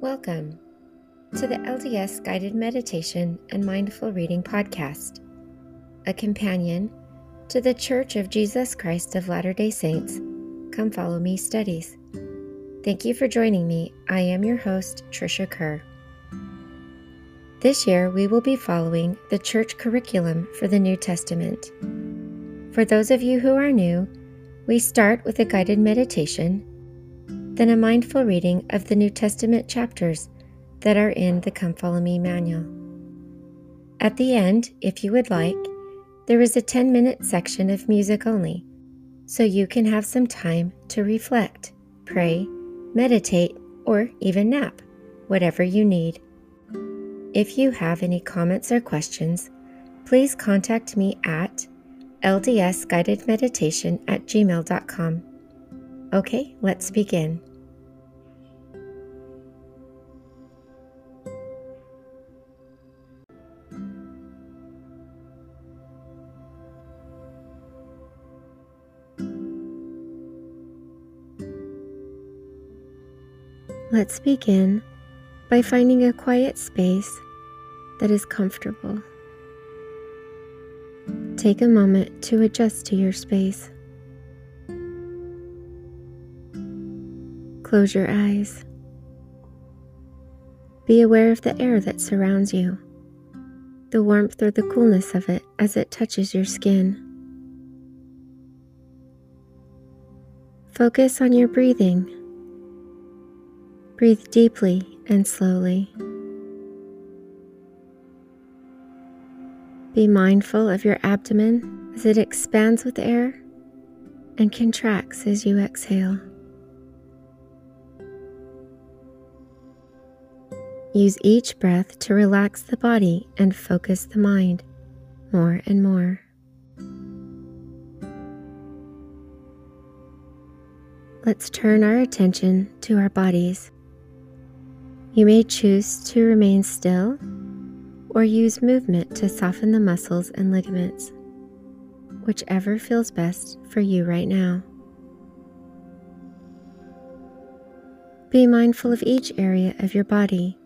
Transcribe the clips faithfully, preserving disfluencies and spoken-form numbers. Welcome to the L D S Guided Meditation and Mindful Reading Podcast, a companion to the Church of Jesus Christ of Latter-day Saints, Come Follow Me studies. Thank you for joining me. I am your host, Trisha Kerr. This year, we will be following the church curriculum for the New Testament. For those of you who are new, we start with a guided meditation, then a mindful reading of the New Testament chapters that are in the Come Follow Me manual. At the end, if you would like, there is a ten-minute section of music only, so you can have some time to reflect, pray, meditate, or even nap, whatever you need. If you have any comments or questions, please contact me at l d s guided meditation at gmail dot com. Okay, let's begin. Let's begin by finding a quiet space that is comfortable. Take a moment to adjust to your space. Close your eyes. Be aware of the air that surrounds you, the warmth or the coolness of it as it touches your skin. Focus on your breathing. Breathe deeply and slowly. Be mindful of your abdomen as it expands with air and contracts as you exhale. Use each breath to relax the body and focus the mind more and more. Let's turn our attention to our bodies. You may choose to remain still or use movement to soften the muscles and ligaments, whichever feels best for you right now. Be mindful of each area of your body,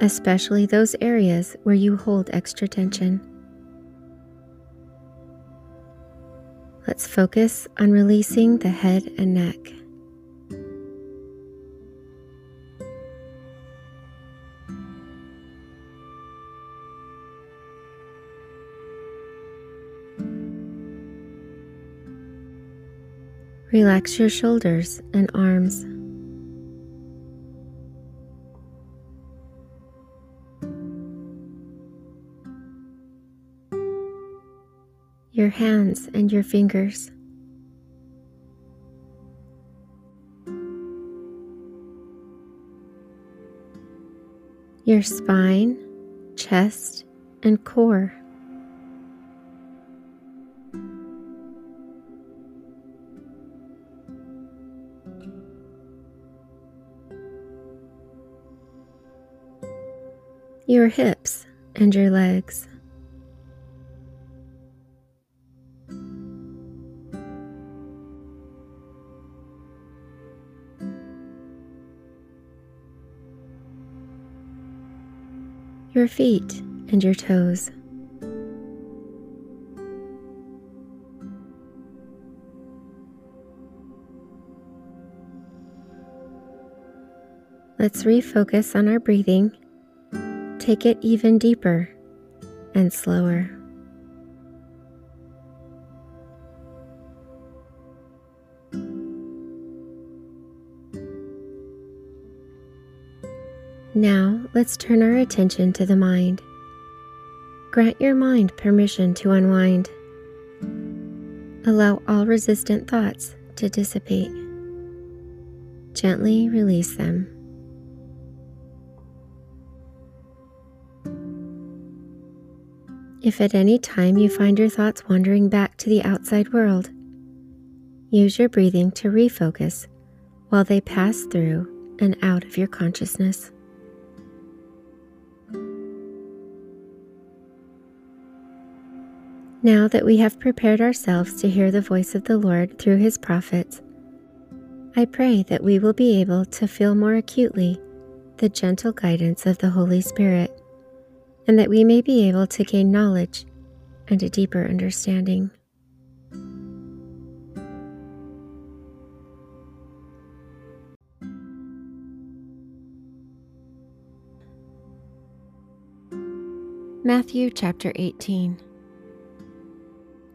especially those areas where you hold extra tension. Let's focus on releasing the head and neck. Relax your shoulders and arms. Your hands and your fingers. Your spine, chest, and core. Your hips and your legs. Your feet and your toes. Let's refocus on our breathing. Take it even deeper and slower. Now, let's turn our attention to the mind. Grant your mind permission to unwind. Allow all resistant thoughts to dissipate. Gently release them. If at any time you find your thoughts wandering back to the outside world, use your breathing to refocus while they pass through and out of your consciousness. Now that we have prepared ourselves to hear the voice of the Lord through His prophets, I pray that we will be able to feel more acutely the gentle guidance of the Holy Spirit, and that we may be able to gain knowledge and a deeper understanding. Matthew chapter eighteen.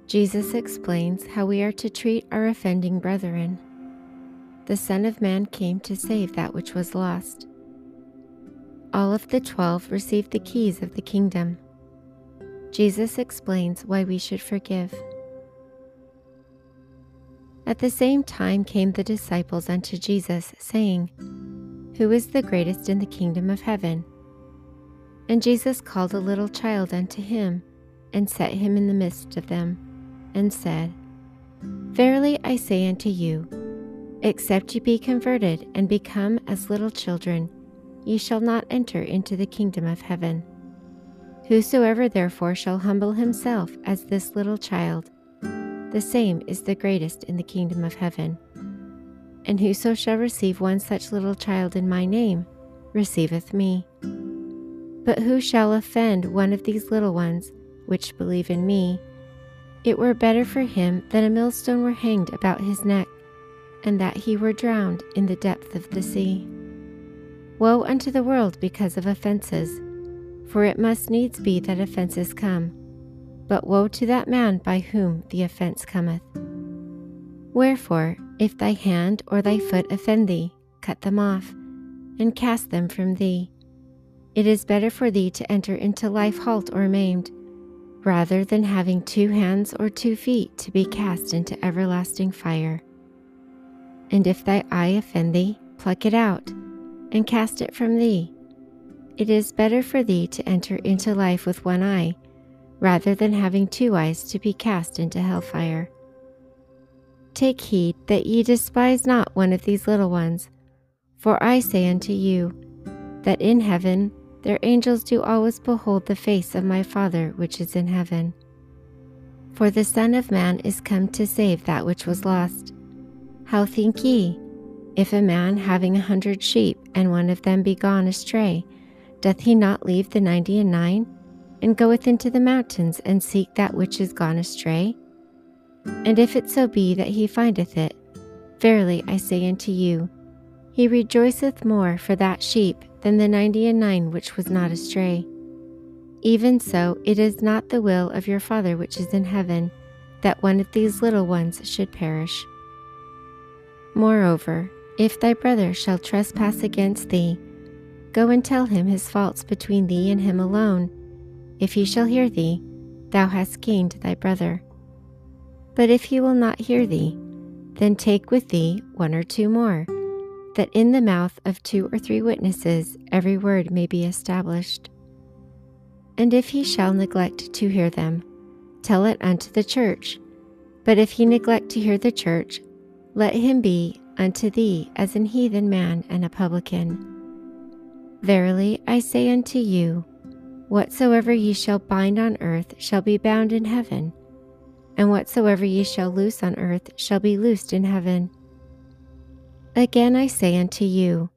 Jesus explains how we are to treat our offending brethren. The Son of Man came to save that which was lost. All of the twelve received the keys of the kingdom. Jesus explains why we should forgive. At the same time came the disciples unto Jesus, saying, Who is the greatest in the kingdom of heaven? And Jesus called a little child unto him, and set him in the midst of them, and said, Verily I say unto you, except ye be converted and become as little children, ye shall not enter into the kingdom of heaven. Whosoever therefore shall humble himself as this little child, the same is the greatest in the kingdom of heaven. And whoso shall receive one such little child in my name, receiveth me. But who shall offend one of these little ones, which believe in me? It were better for him that a millstone were hanged about his neck, and that he were drowned in the depth of the sea. Woe unto the world because of offenses! For it must needs be that offenses come, but woe to that man by whom the offense cometh. Wherefore, if thy hand or thy foot offend thee, cut them off, and cast them from thee. It is better for thee to enter into life halt or maimed, rather than having two hands or two feet to be cast into everlasting fire. And if thy eye offend thee, pluck it out, and cast it from thee. It is better for thee to enter into life with one eye, rather than having two eyes to be cast into hellfire. Take heed that ye despise not one of these little ones, for I say unto you, that in heaven their angels do always behold the face of my Father which is in heaven. For the Son of Man is come to save that which was lost. How think ye? If a man having a hundred sheep, and one of them be gone astray, doth he not leave the ninety and nine, and goeth into the mountains, and seek that which is gone astray? And if it so be that he findeth it, verily I say unto you, he rejoiceth more for that sheep than the ninety and nine which was not astray. Even so, it is not the will of your Father which is in heaven, that one of these little ones should perish. Moreover, if thy brother shall trespass against thee, go and tell him his faults between thee and him alone. If he shall hear thee, thou hast gained thy brother. But if he will not hear thee, then take with thee one or two more, that in the mouth of two or three witnesses every word may be established. And if he shall neglect to hear them, tell it unto the church. But if he neglect to hear the church, let him be unto thee as an heathen man and a publican. Verily I say unto you, whatsoever ye shall bind on earth shall be bound in heaven, and whatsoever ye shall loose on earth shall be loosed in heaven. Again I say unto you,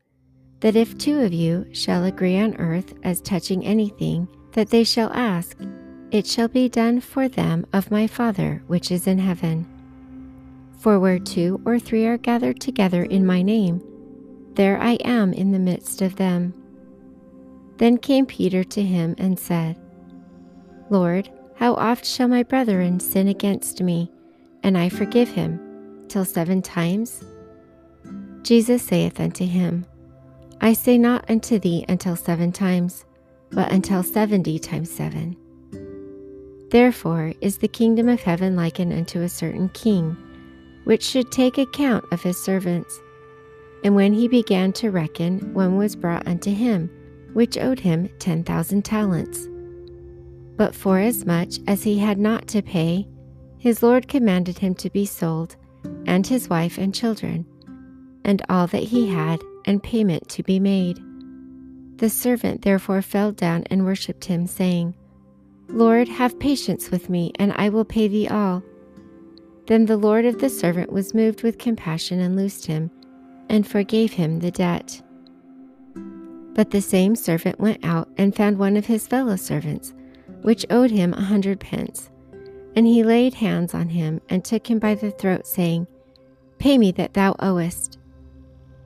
that if two of you shall agree on earth as touching anything that they shall ask, it shall be done for them of my Father which is in heaven. For where two or three are gathered together in my name, there I am in the midst of them. Then came Peter to him and said, Lord, how oft shall my brethren sin against me, and I forgive him? Till seven times? Jesus saith unto him, I say not unto thee until seven times, but until seventy times seven. Therefore is the kingdom of heaven likened unto a certain king, which should take account of his servants. And when he began to reckon, one was brought unto him, which owed him ten thousand talents. But forasmuch as he had not to pay, his Lord commanded him to be sold, and his wife and children, and all that he had, and payment to be made. The servant therefore fell down and worshipped him, saying, Lord, have patience with me, and I will pay thee all. Then the Lord of the servant was moved with compassion, and loosed him, and forgave him the debt. But the same servant went out and found one of his fellow servants, which owed him a hundred pence. And he laid hands on him and took him by the throat, saying, Pay me that thou owest.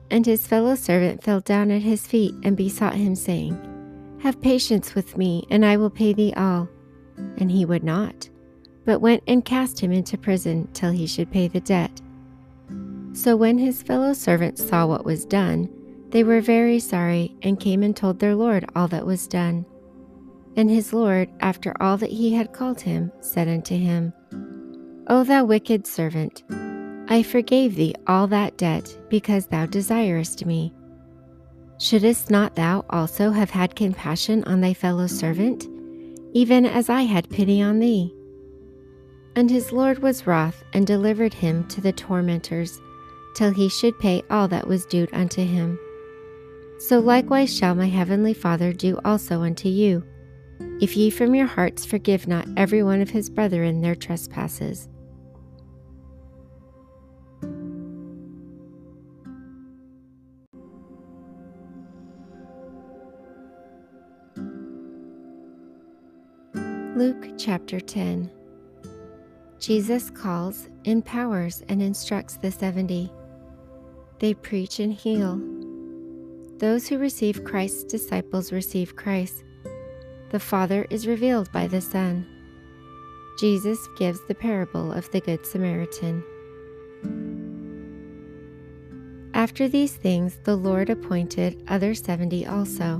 And his fellow servant fell down at his feet and besought him, saying, Have patience with me, and I will pay thee all. And he would not, but went and cast him into prison till he should pay the debt. So when his fellow servants saw what was done, they were very sorry, and came and told their Lord all that was done. And his Lord, after all that he had called him, said unto him, O thou wicked servant, I forgave thee all that debt, because thou desirest me. Shouldest not thou also have had compassion on thy fellow servant, even as I had pity on thee? And his Lord was wroth, and delivered him to the tormentors, till he should pay all that was due unto him. So likewise shall my heavenly Father do also unto you, if ye from your hearts forgive not every one of his brethren their trespasses. Luke chapter ten. Jesus calls, empowers, and instructs the seventy. They preach and heal. Those who receive Christ's disciples receive Christ. The Father is revealed by the Son. Jesus gives the parable of the Good Samaritan. After these things, the Lord appointed other seventy also,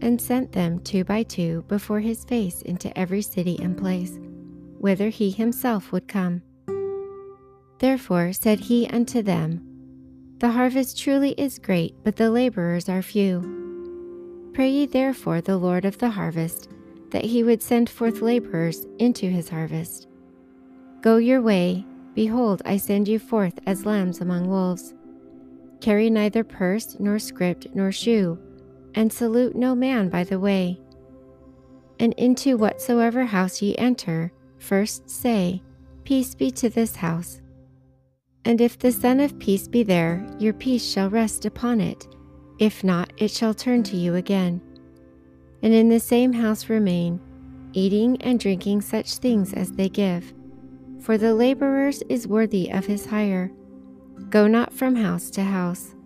and sent them two by two before his face into every city and place, whither he himself would come. Therefore said he unto them, The harvest truly is great, but the laborers are few. Pray ye therefore the Lord of the harvest, that he would send forth laborers into his harvest. Go your way, behold, I send you forth as lambs among wolves. Carry neither purse, nor script, nor shoe, and salute no man by the way. And into whatsoever house ye enter, first say, Peace be to this house. And if the Son of Peace be there, your peace shall rest upon it. If not, it shall turn to you again. And in the same house remain, eating and drinking such things as they give. For the laborer is worthy of his hire. Go not from house to house.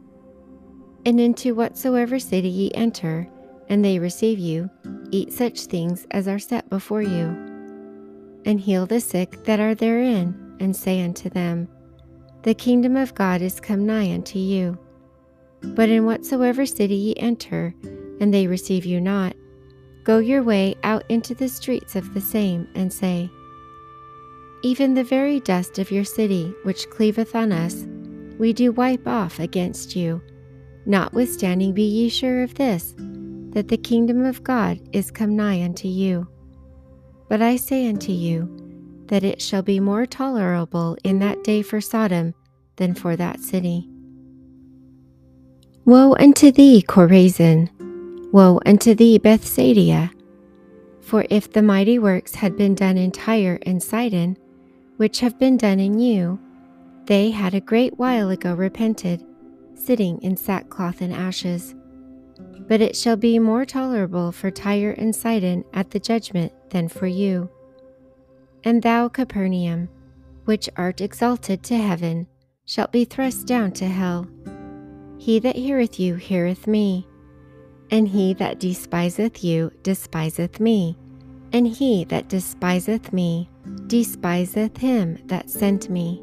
And into whatsoever city ye enter, and they receive you, eat such things as are set before you. And heal the sick that are therein, and say unto them, The kingdom of God is come nigh unto you. But in whatsoever city ye enter, and they receive you not, go your way out into the streets of the same, and say, Even the very dust of your city, which cleaveth on us, we do wipe off against you. Notwithstanding be ye sure of this, that the kingdom of God is come nigh unto you. But I say unto you, that it shall be more tolerable in that day for Sodom than for that city. Woe unto thee, Chorazin! Woe unto thee, Bethsaida! For if the mighty works had been done in Tyre and Sidon, which have been done in you, they had a great while ago repented, sitting in sackcloth and ashes. But it shall be more tolerable for Tyre and Sidon at the judgment than for you. And thou, Capernaum, which art exalted to heaven, shalt be thrust down to hell. He that heareth you heareth me, and he that despiseth you despiseth me, and he that despiseth me despiseth him that sent me.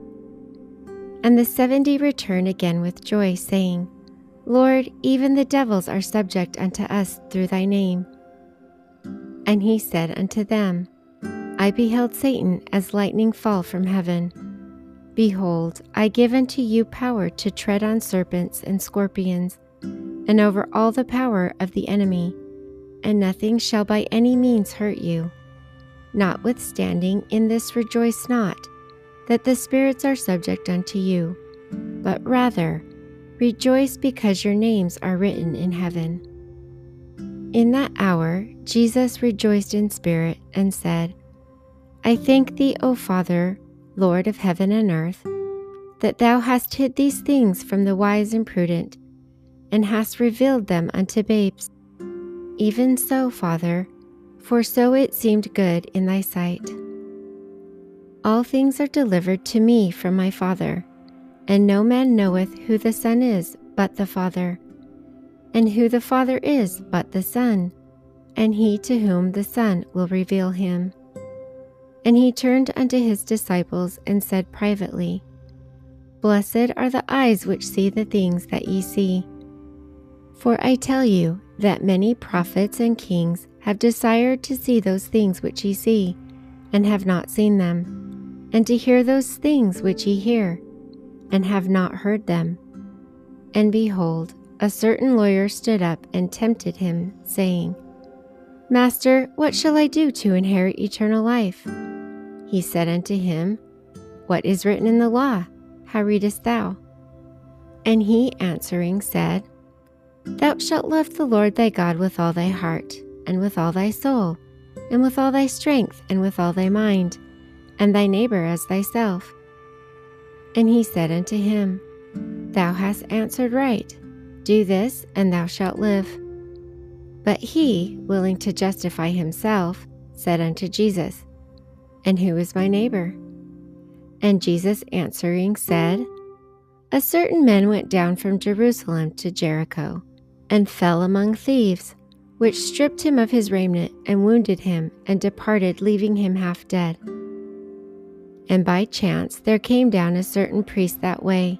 And the seventy returned again with joy, saying, Lord, even the devils are subject unto us through thy name. And he said unto them, I beheld Satan as lightning fall from heaven. Behold, I give unto you power to tread on serpents and scorpions, and over all the power of the enemy, and nothing shall by any means hurt you. Notwithstanding, in this rejoice not, that the spirits are subject unto you, but rather rejoice because your names are written in heaven. In that hour Jesus rejoiced in spirit, and said, I thank thee, O Father, Lord of heaven and earth, that thou hast hid these things from the wise and prudent, and hast revealed them unto babes. Even so, Father, for so it seemed good in thy sight. All things are delivered to me from my Father, and no man knoweth who the Son is but the Father, and who the Father is but the Son, and he to whom the Son will reveal him. And he turned unto his disciples and said privately, Blessed are the eyes which see the things that ye see. For I tell you that many prophets and kings have desired to see those things which ye see, and have not seen them, and to hear those things which ye hear, and have not heard them. And behold, a certain lawyer stood up and tempted him, saying, Master, what shall I do to inherit eternal life? He said unto him, What is written in the law? How readest thou? And he answering said, Thou shalt love the Lord thy God with all thy heart, and with all thy soul, and with all thy strength, and with all thy mind, and thy neighbor as thyself. And he said unto him, Thou hast answered right. Do this, and thou shalt live. But he, willing to justify himself, said unto Jesus, And who is my neighbor? And Jesus answering said, A certain man went down from Jerusalem to Jericho, and fell among thieves, which stripped him of his raiment, and wounded him, and departed, leaving him half dead. And by chance there came down a certain priest that way,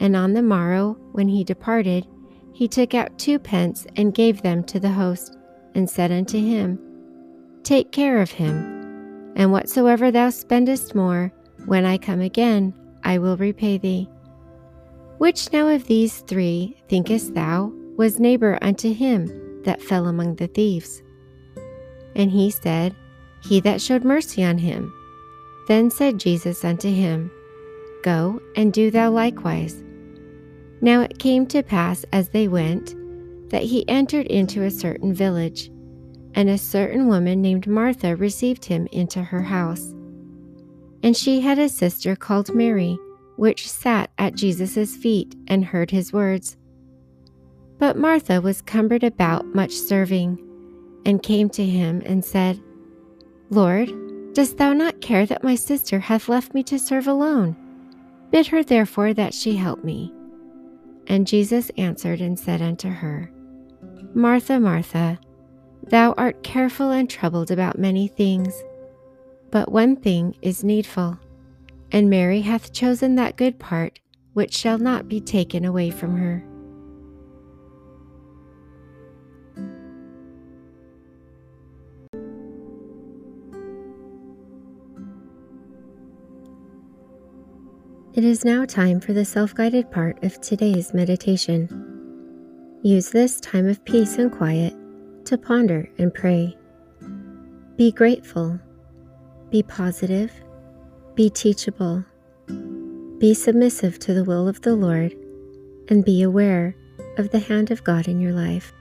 And on the morrow, when he departed, he took out two pence, and gave them to the host, and said unto him, Take care of him, and whatsoever thou spendest more, when I come again, I will repay thee. Which now of these three, thinkest thou, was neighbor unto him that fell among the thieves? And he said, He that showed mercy on him. Then said Jesus unto him, Go, and do thou likewise. Now it came to pass as they went, that he entered into a certain village, and a certain woman named Martha received him into her house. And she had a sister called Mary, which sat at Jesus' feet and heard his words. But Martha was cumbered about much serving, and came to him and said, Lord, dost thou not care that my sister hath left me to serve alone? Bid her therefore that she help me. And Jesus answered and said unto her, Martha, Martha, thou art careful and troubled about many things, but one thing is needful. And Mary hath chosen that good part, which shall not be taken away from her. It is now time for the self-guided part of today's meditation. Use this time of peace and quiet to ponder and pray. Be grateful. Be positive. Be teachable. Be submissive to the will of the Lord, and be aware of the hand of God in your life.